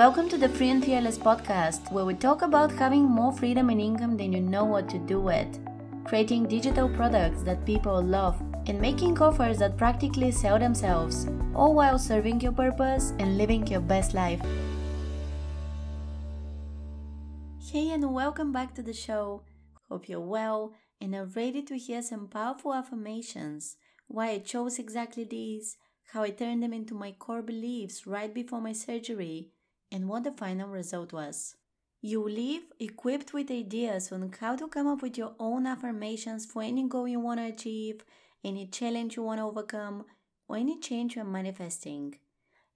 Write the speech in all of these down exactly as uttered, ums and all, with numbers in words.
Welcome to the Free and Fearless podcast, where we talk about having more freedom and income than you know what to do with, creating digital products that people love, and making offers that practically sell themselves, all while serving your purpose and living your best life. Hey, and welcome back to the show. Hope you're well and are ready to hear some powerful affirmations, why I chose exactly these, how I turned them into my core beliefs right before my surgery, and what the final result was. You leave equipped with ideas on how to come up with your own affirmations for any goal you want to achieve, any challenge you want to overcome, or any change you are manifesting,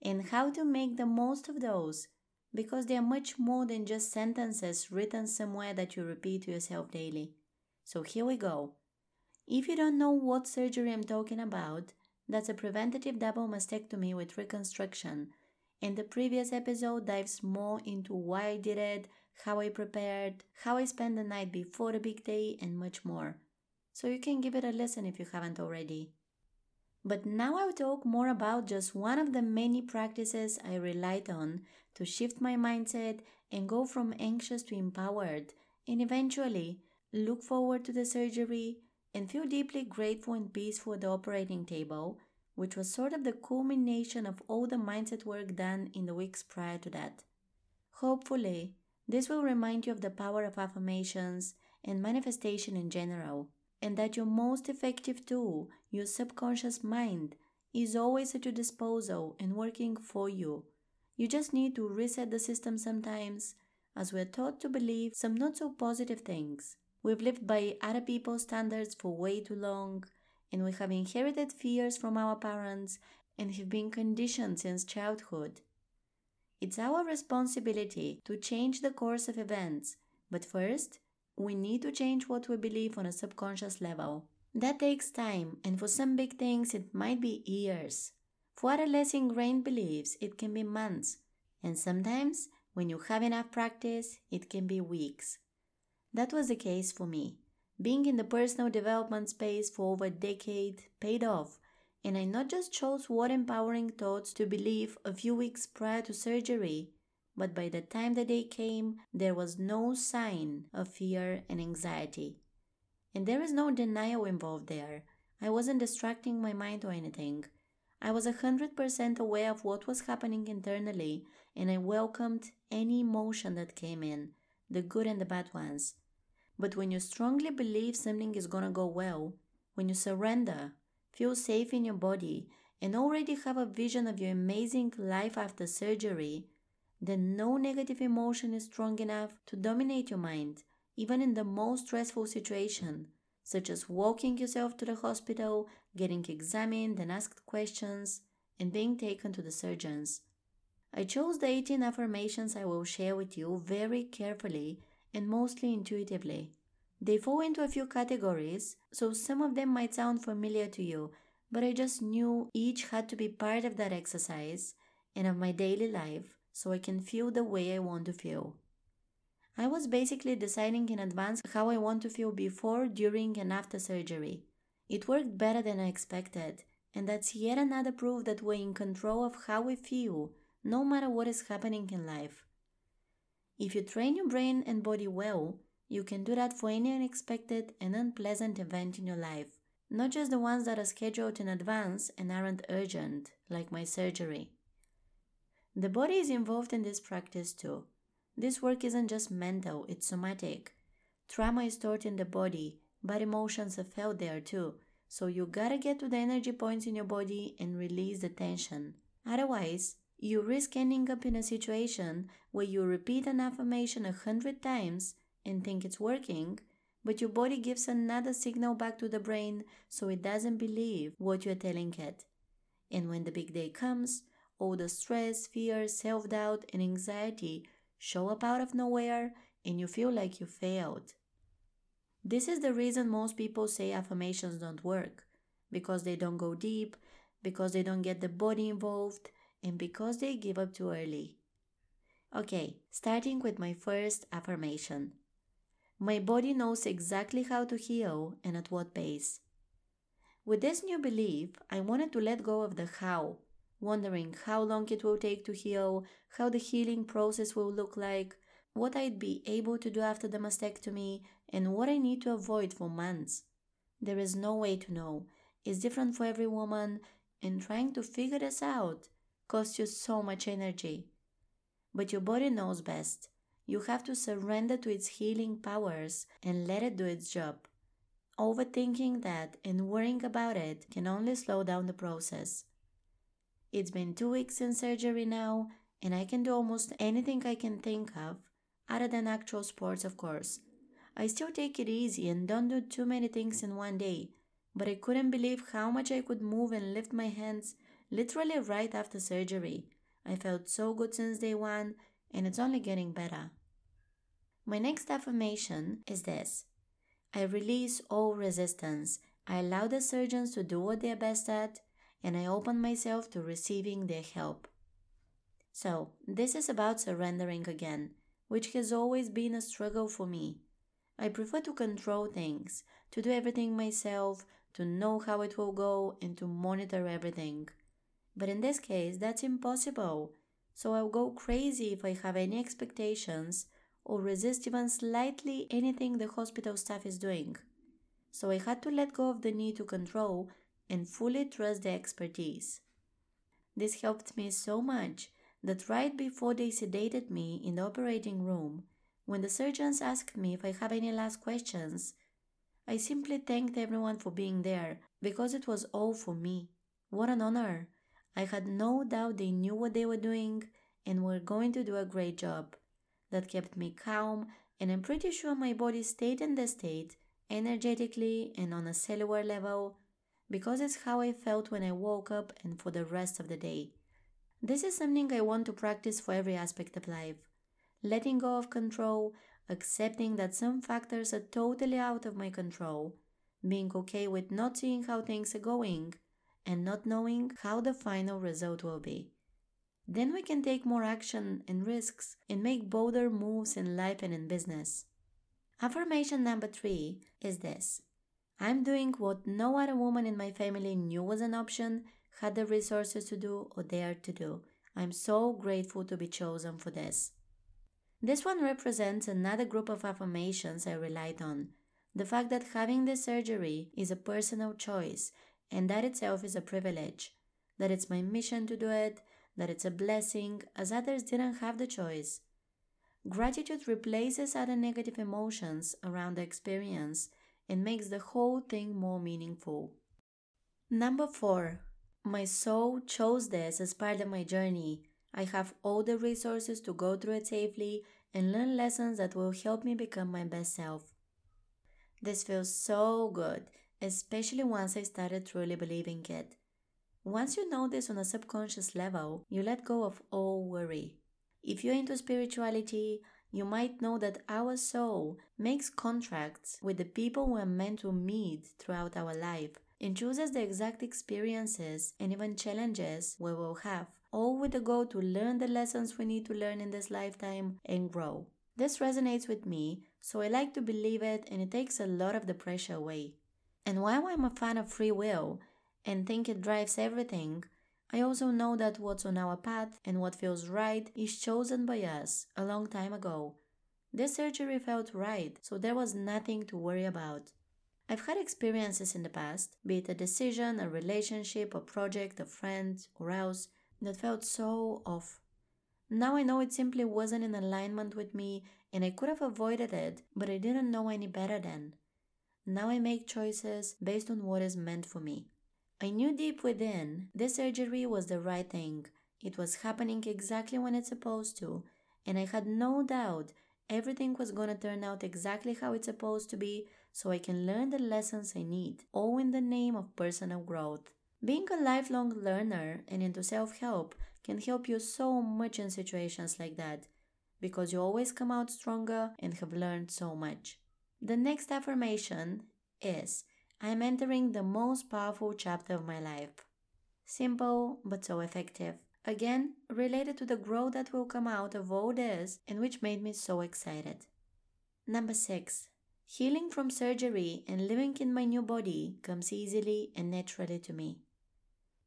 and how to make the most of those, because they are much more than just sentences written somewhere that you repeat to yourself daily. So here we go. If you don't know what surgery I'm talking about, that's a preventative double mastectomy with reconstruction. And the previous episode dives more into why I did it, how I prepared, how I spent the night before the big day, and much more. So you can give it a listen if you haven't already. But now I'll talk more about just one of the many practices I relied on to shift my mindset and go from anxious to empowered, and eventually look forward to the surgery and feel deeply grateful and peaceful at the operating table, which was sort of the culmination of all the mindset work done in the weeks prior to that. Hopefully, this will remind you of the power of affirmations and manifestation in general, and that your most effective tool, your subconscious mind, is always at your disposal and working for you. You just need to reset the system sometimes, as we're taught to believe some not so positive things. We've lived by other people's standards for way too long, and we have inherited fears from our parents and have been conditioned since childhood. It's our responsibility to change the course of events, but first, we need to change what we believe on a subconscious level. That takes time, and for some big things it might be years. For other less ingrained beliefs, it can be months, and sometimes, when you have enough practice, it can be weeks. That was the case for me. Being in the personal development space for over a decade paid off, and I not just chose what empowering thoughts to believe a few weeks prior to surgery, but by the time the day came, there was no sign of fear and anxiety. And there is no denial involved there. I wasn't distracting my mind or anything. I was one hundred percent aware of what was happening internally, and I welcomed any emotion that came in, the good and the bad ones. But when you strongly believe something is gonna go well, when you surrender, feel safe in your body, and already have a vision of your amazing life after surgery, then no negative emotion is strong enough to dominate your mind, even in the most stressful situation, such as walking yourself to the hospital, getting examined and asked questions, and being taken to the surgeons. I chose the eighteen affirmations I will share with you very carefully and mostly intuitively. They fall into a few categories, so some of them might sound familiar to you, but I just knew each had to be part of that exercise and of my daily life so I can feel the way I want to feel. I was basically deciding in advance how I want to feel before, during, and after surgery. It worked better than I expected, and that's yet another proof that we're in control of how we feel, no matter what is happening in life. If you train your brain and body well, you can do that for any unexpected and unpleasant event in your life, not just the ones that are scheduled in advance and aren't urgent, like my surgery. The body is involved in this practice too. This work isn't just mental, it's somatic. Trauma is stored in the body, but emotions are felt there too, so you gotta get to the energy points in your body and release the tension. Otherwise, you risk ending up in a situation where you repeat an affirmation a hundred times and think it's working, but your body gives another signal back to the brain so it doesn't believe what you're telling it. And when the big day comes, all the stress, fear, self-doubt, and anxiety show up out of nowhere and you feel like you failed. This is the reason most people say affirmations don't work, because they don't go deep, because they don't get the body involved, and because they give up too early. Okay, starting with my first affirmation. My body knows exactly how to heal and at what pace. With this new belief, I wanted to let go of the how, wondering how long it will take to heal, how the healing process will look like, what I'd be able to do after the mastectomy, and what I need to avoid for months. There is no way to know. It's different for every woman, and trying to figure this out costs you so much energy. But your body knows best. You have to surrender to its healing powers and let it do its job. Overthinking that and worrying about it can only slow down the process. It's been two weeks since surgery now, and I can do almost anything I can think of, other than actual sports, of course. I still take it easy and don't do too many things in one day, but I couldn't believe how much I could move and lift my hands literally right after surgery. I felt so good since day one, and it's only getting better. My next affirmation is this. I release all resistance. I allow the surgeons to do what they're best at, and I open myself to receiving their help. So, this is about surrendering again, which has always been a struggle for me. I prefer to control things, to do everything myself, to know how it will go, and to monitor everything. But in this case, that's impossible. So I'll go crazy if I have any expectations or resist even slightly anything the hospital staff is doing. So I had to let go of the need to control and fully trust their expertise. This helped me so much that right before they sedated me in the operating room, when the surgeons asked me if I have any last questions, I simply thanked everyone for being there because it was all for me. What an honor! I had no doubt they knew what they were doing and were going to do a great job. That kept me calm, and I'm pretty sure my body stayed in the state, energetically and on a cellular level, because it's how I felt when I woke up and for the rest of the day. This is something I want to practice for every aspect of life. Letting go of control, accepting that some factors are totally out of my control, being okay with not seeing how things are going, and not knowing how the final result will be. Then we can take more action and risks and make bolder moves in life and in business. Affirmation number three is this. I'm doing what no other woman in my family knew was an option, had the resources to do, or dared to do. I'm so grateful to be chosen for this. This one represents another group of affirmations I relied on. The fact that having this surgery is a personal choice, and that itself is a privilege, that it's my mission to do it, that it's a blessing, as others didn't have the choice. Gratitude replaces other negative emotions around the experience and makes the whole thing more meaningful. Number four. My soul chose this as part of my journey. I have all the resources to go through it safely and learn lessons that will help me become my best self. This feels so good, especially once I started truly believing it. Once you know this on a subconscious level, you let go of all worry. If you're into spirituality, you might know that our soul makes contracts with the people we're meant to meet throughout our life and chooses the exact experiences and even challenges we will have, all with the goal to learn the lessons we need to learn in this lifetime and grow. This resonates with me, so I like to believe it, and it takes a lot of the pressure away. And while I'm a fan of free will and think it drives everything, I also know that what's on our path and what feels right is chosen by us a long time ago. This surgery felt right, so there was nothing to worry about. I've had experiences in the past, be it a decision, a relationship, a project, a friend, or else, that felt so off. Now I know it simply wasn't in alignment with me and I could have avoided it, but I didn't know any better then. Now I make choices based on what is meant for me. I knew deep within this surgery was the right thing. It was happening exactly when it's supposed to, and I had no doubt everything was gonna turn out exactly how it's supposed to be, so I can learn the lessons I need, all in the name of personal growth. Being a lifelong learner and into self-help can help you so much in situations like that, because you always come out stronger and have learned so much. The next affirmation is, I'm entering the most powerful chapter of my life. Simple, but so effective. Again, related to the growth that will come out of all this and which made me so excited. Number six. Healing from surgery and living in my new body comes easily and naturally to me.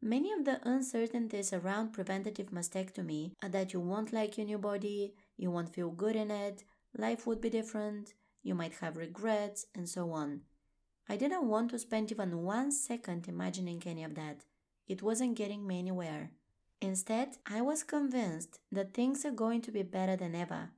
Many of the uncertainties around preventative mastectomy are that you won't like your new body, you won't feel good in it, life would be different, you might have regrets, and so on. I didn't want to spend even one second imagining any of that. It wasn't getting me anywhere. Instead, I was convinced that things are going to be better than ever.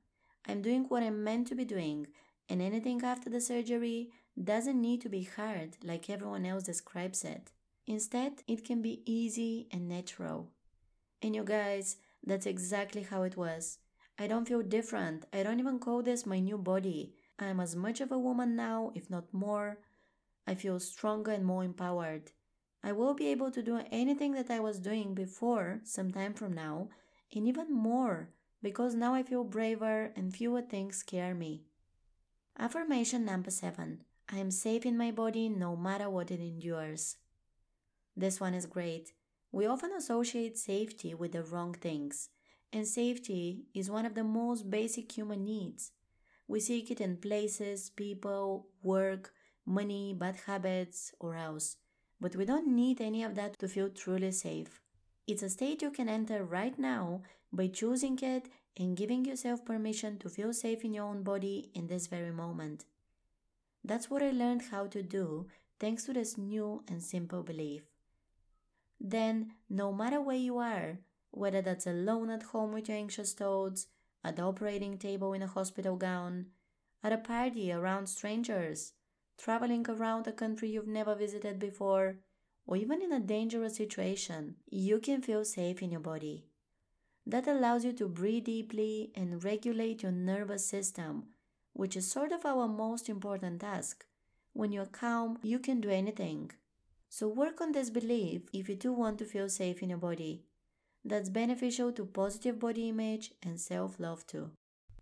I'm doing what I'm meant to be doing, and anything after the surgery doesn't need to be hard like everyone else describes it. Instead, it can be easy and natural. And you guys, that's exactly how it was. I don't feel different. I don't even call this my new body. I'm as much of a woman now, if not more. I feel stronger and more empowered. I will be able to do anything that I was doing before some time from now, and even more, because now I feel braver and fewer things scare me. Affirmation number seven. I am safe in my body no matter what it endures. This one is great. We often associate safety with the wrong things, and safety is one of the most basic human needs. We seek it in places, people, work, money, bad habits, or else, but we don't need any of that to feel truly safe. It's a state you can enter right now by choosing it and giving yourself permission to feel safe in your own body in this very moment. That's what I learned how to do thanks to this new and simple belief. Then, no matter where you are, whether that's alone at home with your anxious thoughts, at the operating table in a hospital gown, at a party around strangers, traveling around a country you've never visited before, or even in a dangerous situation, you can feel safe in your body. That allows you to breathe deeply and regulate your nervous system, which is sort of our most important task. When you're calm, you can do anything. So work on this belief if you do want to feel safe in your body. That's beneficial to positive body image and self-love too.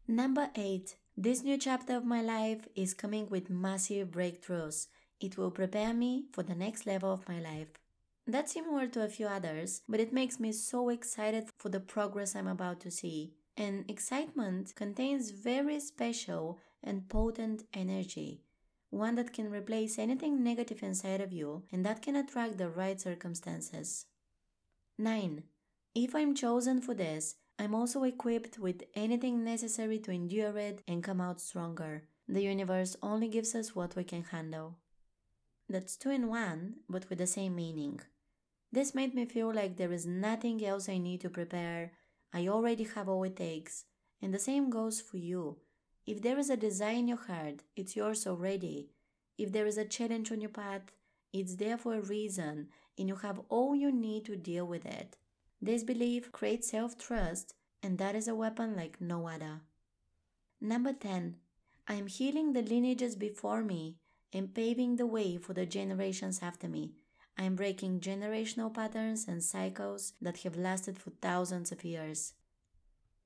Number eight. This new chapter of my life is coming with massive breakthroughs. It will prepare me for the next level of my life. That's similar to a few others, but it makes me so excited for the progress I'm about to see. And excitement contains very special and potent energy. One that can replace anything negative inside of you and that can attract the right circumstances. nine. If I'm chosen for this, I'm also equipped with anything necessary to endure it and come out stronger. The universe only gives us what we can handle. That's two in one, but with the same meaning. This made me feel like there is nothing else I need to prepare. I already have all it takes. And the same goes for you. If there is a desire in your heart, it's yours already. If there is a challenge on your path, it's there for a reason, and you have all you need to deal with it. This belief creates self-trust, and that is a weapon like no other. Number ten. I am healing the lineages before me and paving the way for the generations after me. I am breaking generational patterns and cycles that have lasted for thousands of years.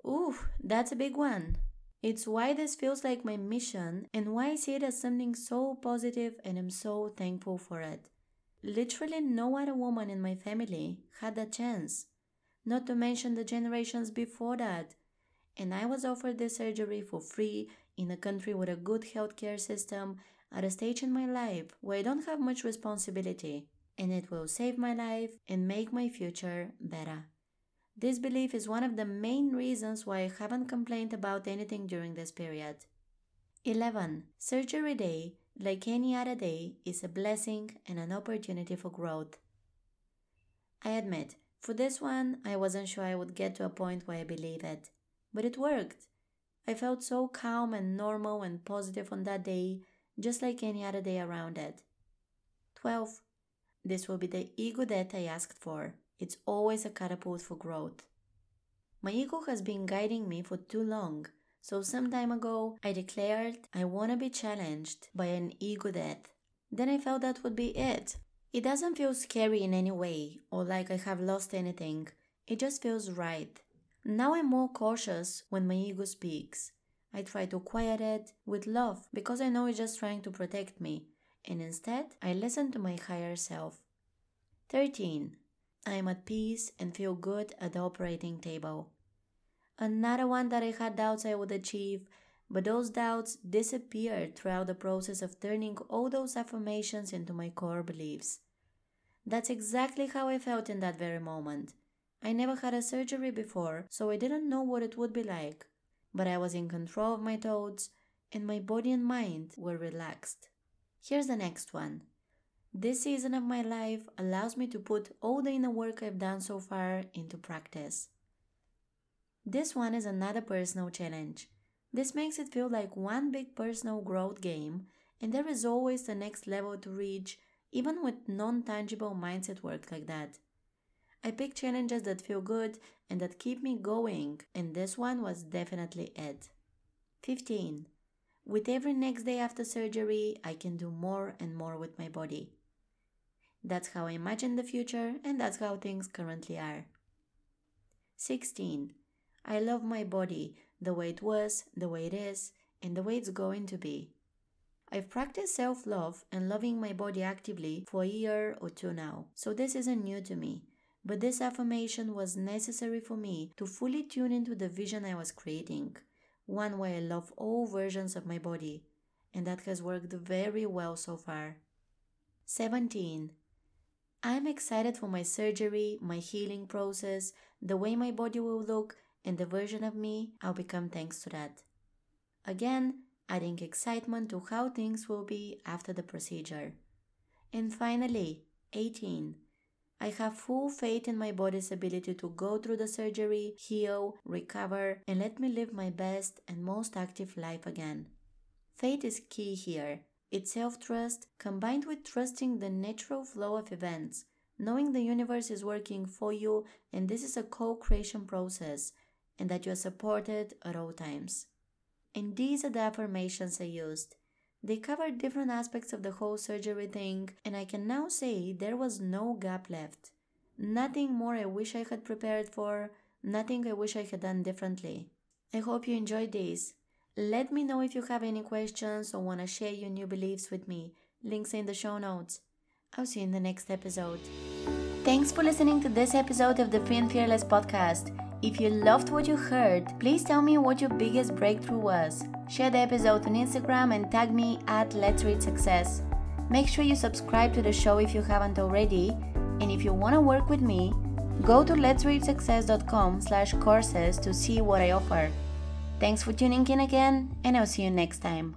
Ooh, that's a big one. It's why this feels like my mission and why I see it as something so positive and I'm so thankful for it. Literally no other woman in my family had that chance, not to mention the generations before that. And I was offered this surgery for free in a country with a good healthcare system at a stage in my life where I don't have much responsibility, and it will save my life and make my future better. This belief is one of the main reasons why I haven't complained about anything during this period. eleven. Surgery day, like any other day, is a blessing and an opportunity for growth. I admit, for this one, I wasn't sure I would get to a point where I believe it. But it worked. I felt so calm and normal and positive on that day, just like any other day around it. twelve. This will be the ego that I asked for. It's always a catapult for growth. My ego has been guiding me for too long, so some time ago I declared I want to be challenged by an ego death. Then I felt that would be it. It doesn't feel scary in any way or like I have lost anything. It just feels right. Now I'm more cautious when my ego speaks. I try to quiet it with love because I know it's just trying to protect me, and instead I listen to my higher self. thirteen. I am at peace and feel good at the operating table. Another one that I had doubts I would achieve, but those doubts disappeared throughout the process of turning all those affirmations into my core beliefs. That's exactly how I felt in that very moment. I never had a surgery before, so I didn't know what it would be like. But I was in control of my thoughts, and my body and mind were relaxed. Here's the next one. This season of my life allows me to put all the inner work I've done so far into practice. This one is another personal challenge. This makes it feel like one big personal growth game, and there is always the next level to reach, even with non-tangible mindset work like that. I pick challenges that feel good and that keep me going, and this one was definitely it. fifteen. With every next day after surgery, I can do more and more with my body. That's how I imagine the future, and that's how things currently are. sixteen. I love my body, the way it was, the way it is, and the way it's going to be. I've practiced self-love and loving my body actively for a year or two now, so this isn't new to me. But this affirmation was necessary for me to fully tune into the vision I was creating, one where I love all versions of my body, and that has worked very well so far. seventeen. I'm excited for my surgery, my healing process, the way my body will look, and the version of me I'll become thanks to that. Again, adding excitement to how things will be after the procedure. And finally, eighteen. I have full faith in my body's ability to go through the surgery, heal, recover, and let me live my best and most active life again. Faith is key here. It's self-trust combined with trusting the natural flow of events, knowing the universe is working for you and this is a co-creation process, and that you are supported at all times. And these are the affirmations I used. They covered different aspects of the whole surgery thing, and I can now say there was no gap left. Nothing more I wish I had prepared for, nothing I wish I had done differently. I hope you enjoyed these. Let me know if you have any questions or want to share your new beliefs with me. Links in the show notes. I'll see you in the next episode. Thanks for listening to this episode of the Free and Fearless podcast. If you loved what you heard, please tell me what your biggest breakthrough was. Share the episode on Instagram and tag me at Let's Read Success. Make sure you subscribe to the show if you haven't already. And if you want to work with me, go to letsreadsuccess.com slash courses to see what I offer. Thanks for tuning in again, and I'll see you next time.